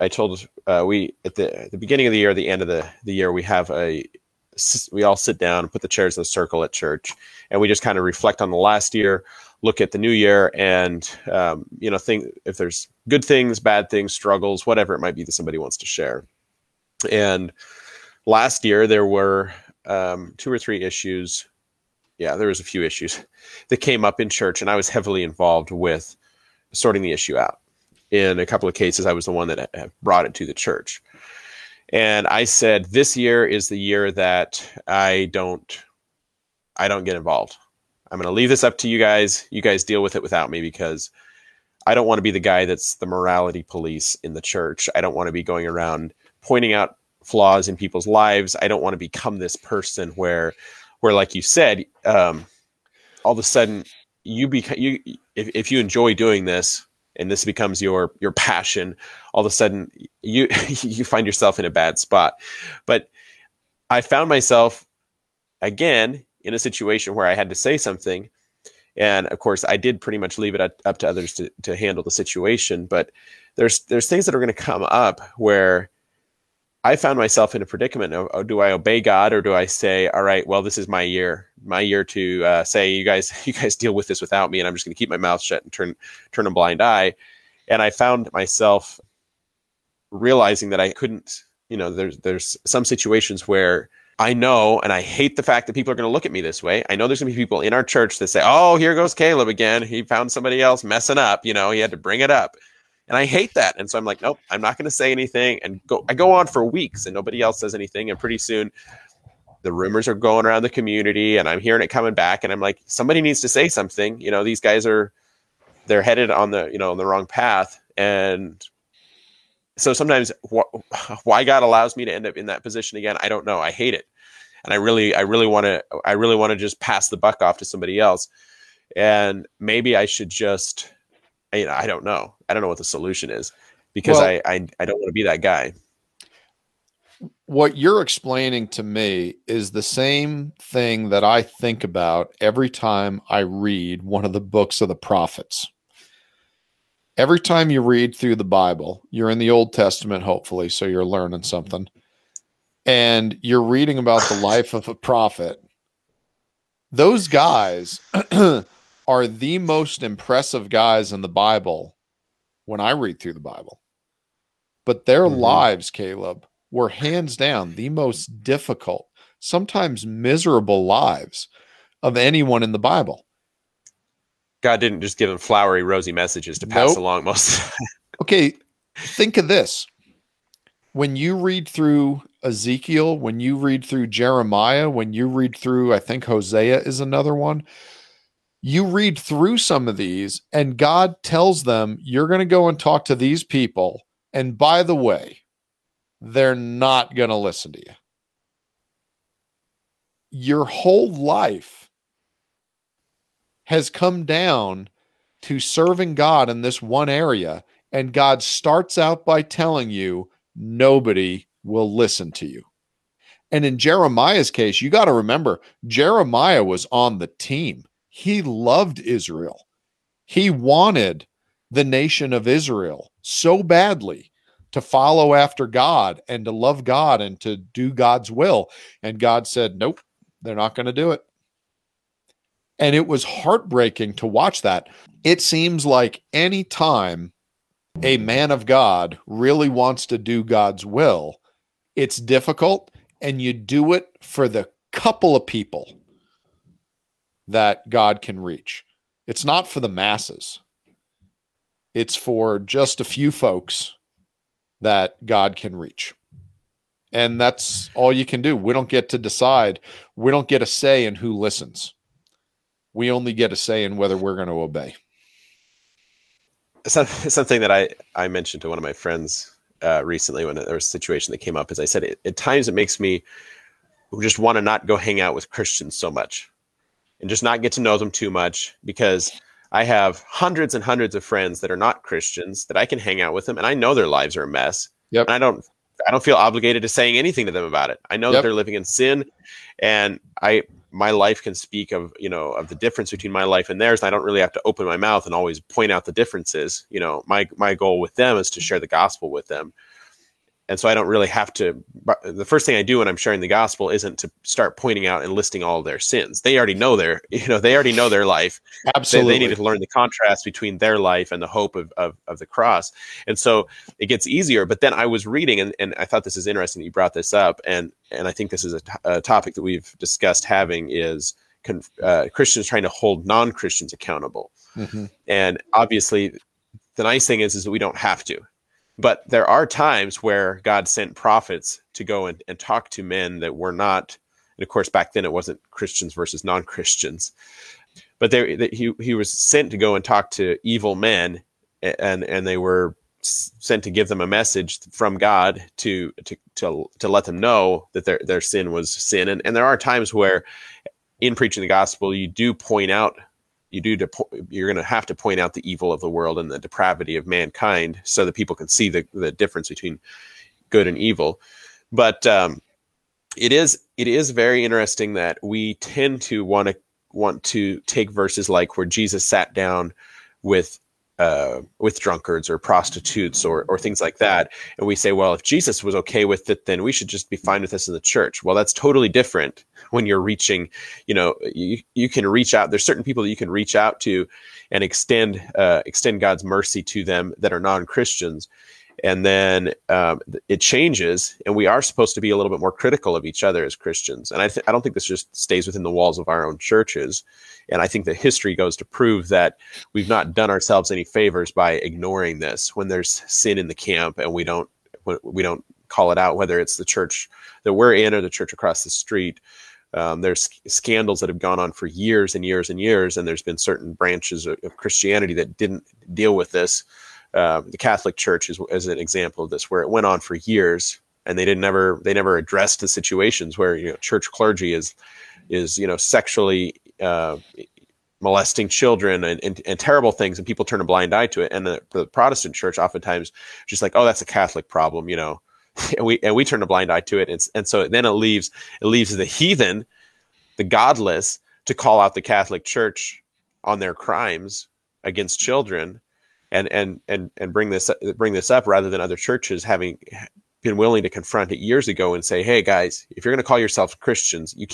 we at the beginning of the year, the end of the year, we all sit down and put the chairs in a circle at church, and we just kind of reflect on the last year, look at the new year, and think if there's good things, bad things, struggles, whatever it might be that somebody wants to share. And last year there were two or three issues. Yeah, there was a few issues that came up in church, and I was heavily involved with sorting the issue out. In a couple of cases, I was the one that brought it to the church. And I said, this year is the year that I don't get involved. I'm going to leave this up to you guys. You guys deal with it without me, because I don't want to be the guy that's the morality police in the church. I don't want to be going around pointing out flaws in people's lives. I don't want to become this person where like you said, all of a sudden if you enjoy doing this and this becomes your passion, all of a sudden you find yourself in a bad spot. But I found myself again in a situation where I had to say something. And of course I did pretty much leave it up to others to handle the situation, but there's things that are going to come up where I found myself in a predicament of, do I obey God, or do I say, all right, well, this is my year to say, you guys deal with this without me, and I'm just going to keep my mouth shut and turn a blind eye. And I found myself realizing that I couldn't, there's some situations where I know, and I hate the fact that people are going to look at me this way. I know there's going to be people in our church that say, oh, here goes Caleb again. He found somebody else messing up. He had to bring it up. And I hate that. And so I'm like, nope, I'm not going to say anything. And I go on for weeks and nobody else says anything. And pretty soon the rumors are going around the community and I'm hearing it coming back. And I'm like, somebody needs to say something. These guys they're headed on the wrong path. And so sometimes why God allows me to end up in that position again, I don't know. I hate it. And I really want to just pass the buck off to somebody else. And maybe I should just, I don't know. I don't know what the solution is, because I don't want to be that guy. What you're explaining to me is the same thing that I think about every time I read one of the books of the prophets. Every time you read through the Bible, you're in the Old Testament, hopefully, so you're learning something. And you're reading about the life of a prophet. Those guys are the most impressive guys in the Bible when I read through the Bible. But their lives, Caleb, were hands down the most difficult, sometimes miserable lives of anyone in the Bible. God didn't just give them flowery, rosy messages to pass along most of the time. Okay, think of this. When you read through Ezekiel, when you read through Jeremiah, when you read through, I think Hosea is another one, you read through some of these and God tells them, you're going to go and talk to these people. And by the way, they're not going to listen to you. Your whole life has come down to serving God in this one area. And God starts out by telling you, nobody will listen to you. And in Jeremiah's case, you got to remember, Jeremiah was on the team. He loved Israel. He wanted the nation of Israel so badly to follow after God and to love God and to do God's will. And God said, nope, they're not going to do it. And it was heartbreaking to watch that. It seems like any time a man of God really wants to do God's will, it's difficult, and you do it for the couple of people that God can reach. It's not for the masses. It's for just a few folks that God can reach. And that's all you can do. We don't get to decide. We don't get a say in who listens. We only get a say in whether we're going to obey. Something that I mentioned to one of my friends recently when there was a situation that came up is I said, at times it makes me just want to not go hang out with Christians so much and just not get to know them too much, because I have hundreds and hundreds of friends that are not Christians that I can hang out with them, and I know their lives are a mess. Yep. And I don't feel obligated to saying anything to them about it. I know that they're living in sin, and my life can speak of, of the difference between my life and theirs. And I don't really have to open my mouth and always point out the differences. My goal with them is to share the gospel with them. And so I don't really have to, the first thing I do when I'm sharing the gospel isn't to start pointing out and listing all their sins. They already know their life. Absolutely. They need to learn the contrast between their life and the hope of the cross. And so it gets easier. But then I was reading, and I thought this is interesting that you brought this up. And I think this is a topic that we've discussed having is Christians trying to hold non-Christians accountable. Mm-hmm. And obviously the nice thing is that we don't have to. But there are times where God sent prophets to go and talk to men that were not, and of course back then it wasn't Christians versus non-Christians, but he was sent to go and talk to evil men, and they were sent to give them a message from God to let them know that their sin was sin. And there are times where in preaching the gospel you're going to have to point out the evil of the world and the depravity of mankind so that people can see the difference between good and evil. But it is very interesting that we tend to want to take verses like where Jesus sat down with drunkards or prostitutes or things like that. And we say, well, if Jesus was okay with it, then we should just be fine with this in the church. Well, that's totally different when you're reaching, you can reach out. There's certain people that you can reach out to and extend God's mercy to them that are non-Christians. And then it changes, and we are supposed to be a little bit more critical of each other as Christians. And I don't think this just stays within the walls of our own churches. And I think that history goes to prove that we've not done ourselves any favors by ignoring this when there's sin in the camp and we don't call it out, whether it's the church that we're in or the church across the street. There's scandals that have gone on for years and years and years, and there's been certain branches of Christianity that didn't deal with this. The Catholic Church is an example of this, where it went on for years, and they never addressed the situations where church clergy is sexually molesting children and terrible things, and people turn a blind eye to it. And the Protestant Church oftentimes just like, oh, that's a Catholic problem, and we turn a blind eye to it, and so then it leaves the heathen, the godless, to call out the Catholic Church on their crimes against children. And bring this up rather than other churches having been willing to confront it years ago and say, hey guys, if you're going to call yourselves Christians, you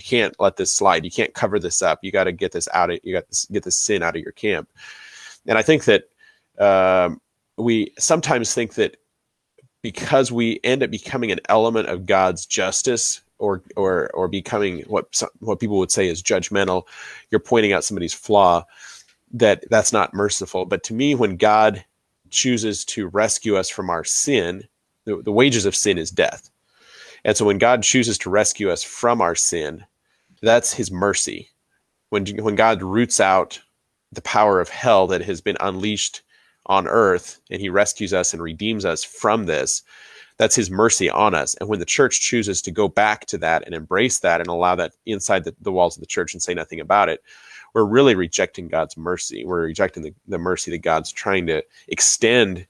can't let this slide. You can't cover this up. You got to get this out. You got to get this sin out of your camp. And I think that we sometimes think that because we end up becoming an element of God's justice or becoming what people would say is judgmental, you're pointing out somebody's flaw. That's not merciful. But to me, when God chooses to rescue us from our sin, the wages of sin is death. And so when God chooses to rescue us from our sin, that's his mercy. When God roots out the power of hell that has been unleashed on earth, and he rescues us and redeems us from this, that's his mercy on us. And when the church chooses to go back to that and embrace that and allow that inside the walls of the church and say nothing about it, we're really rejecting God's mercy. We're rejecting the mercy that God's trying to extend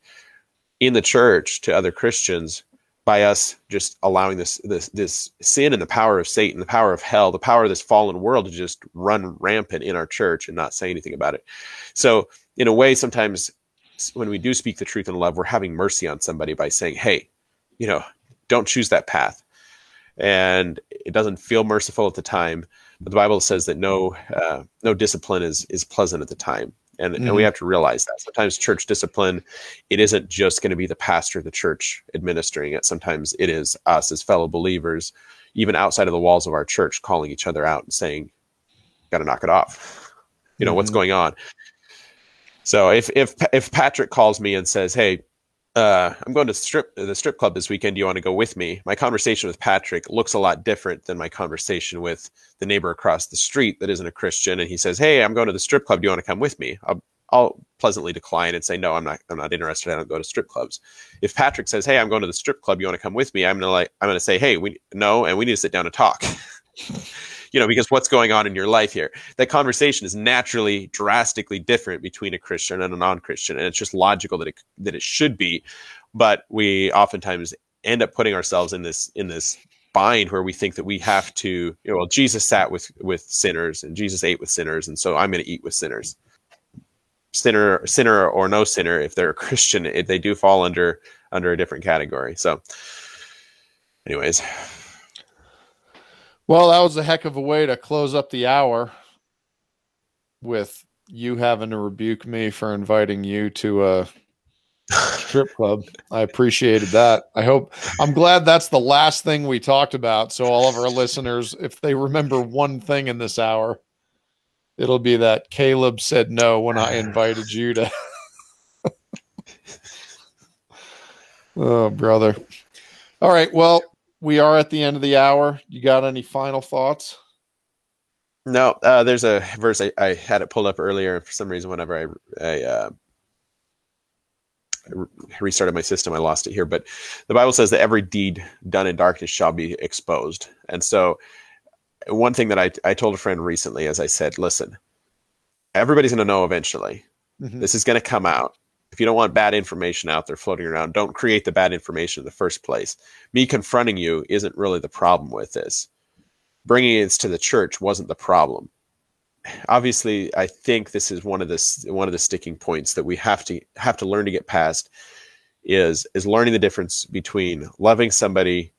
in the church to other Christians by us just allowing this sin and the power of Satan, the power of hell, the power of this fallen world to just run rampant in our church and not say anything about it. So in a way, sometimes when we do speak the truth in love, we're having mercy on somebody by saying, hey, don't choose that path. And it doesn't feel merciful at the time. But the Bible says that no discipline is pleasant at the time. And we have to realize that. Sometimes church discipline, it isn't just going to be the pastor of the church administering it. Sometimes it is us as fellow believers, even outside of the walls of our church, calling each other out and saying, got to knock it off. you know, what's going on. So if Patrick calls me and says, "Hey, I'm going to the strip club this weekend. Do you want to go with me?" My conversation with Patrick looks a lot different than my conversation with the neighbor across the street that isn't a Christian. And he says, "Hey, I'm going to the strip club. Do you want to come with me?" I'll pleasantly decline and say, "No, I'm not interested. I don't go to strip clubs." If Patrick says, "Hey, I'm going to the strip club. You want to come with me?" I'm gonna say, "Hey, we need to sit down and talk." You know, because what's going on in your life here? That conversation is naturally drastically different between a Christian and a non-Christian, and it's just logical that it should be. But we oftentimes end up putting ourselves in this bind where we think that we have to, you know, well, Jesus sat with sinners and Jesus ate with sinners, and so I'm going to eat with sinners. Sinner or no sinner, if they're a Christian, they do fall under a different category. So, anyways. Well, that was a heck of a way to close up the hour with you having to rebuke me for inviting you to a strip club. I appreciated that. I'm glad that's the last thing we talked about. So all of our listeners, if they remember one thing in this hour, it'll be that Caleb said no when I invited you to. Oh, brother. All right. Well, we are at the end of the hour. You got any final thoughts? No, there's a verse I had it pulled up earlier. For some reason, whenever I restarted my system, I lost it here. But the Bible says that every deed done in darkness shall be exposed. And so one thing that I told a friend recently, as I said, listen, everybody's going to know eventually. Mm-hmm. This is going to come out. If you don't want bad information out there floating around, don't create the bad information in the first place. Me confronting you isn't really the problem with this. Bringing it to the church wasn't the problem. Obviously, I think this is one of the sticking points that we have to learn to get past is learning the difference between loving somebody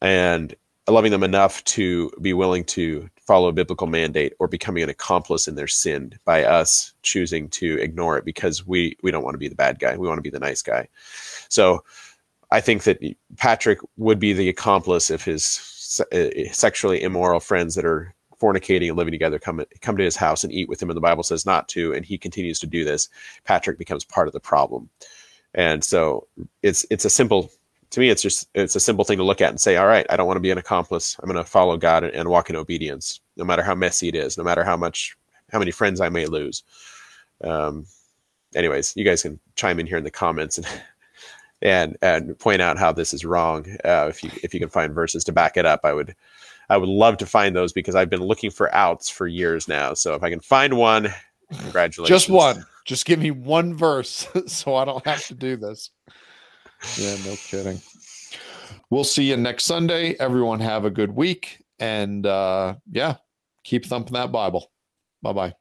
and loving them enough to be willing to follow a biblical mandate or becoming an accomplice in their sin by us choosing to ignore it because we don't want to be the bad guy. We want to be the nice guy. So I think that Patrick would be the accomplice if his sexually immoral friends that are fornicating and living together come to his house and eat with him, and the Bible says not to, and he continues to do this. Patrick becomes part of the problem. And so it's a simple... To me, it's a simple thing to look at and say, all right, I don't want to be an accomplice. I'm going to follow God and walk in obedience, no matter how messy it is, no matter how many friends I may lose. Anyways, you guys can chime in here in the comments and point out how this is wrong. If you can find verses to back it up, I would love to find those because I've been looking for outs for years now. So if I can find one, congratulations. Just one. Just give me one verse so I don't have to do this. Yeah, no kidding. We'll see you next Sunday. Everyone have a good week. And keep thumping that Bible. Bye-bye.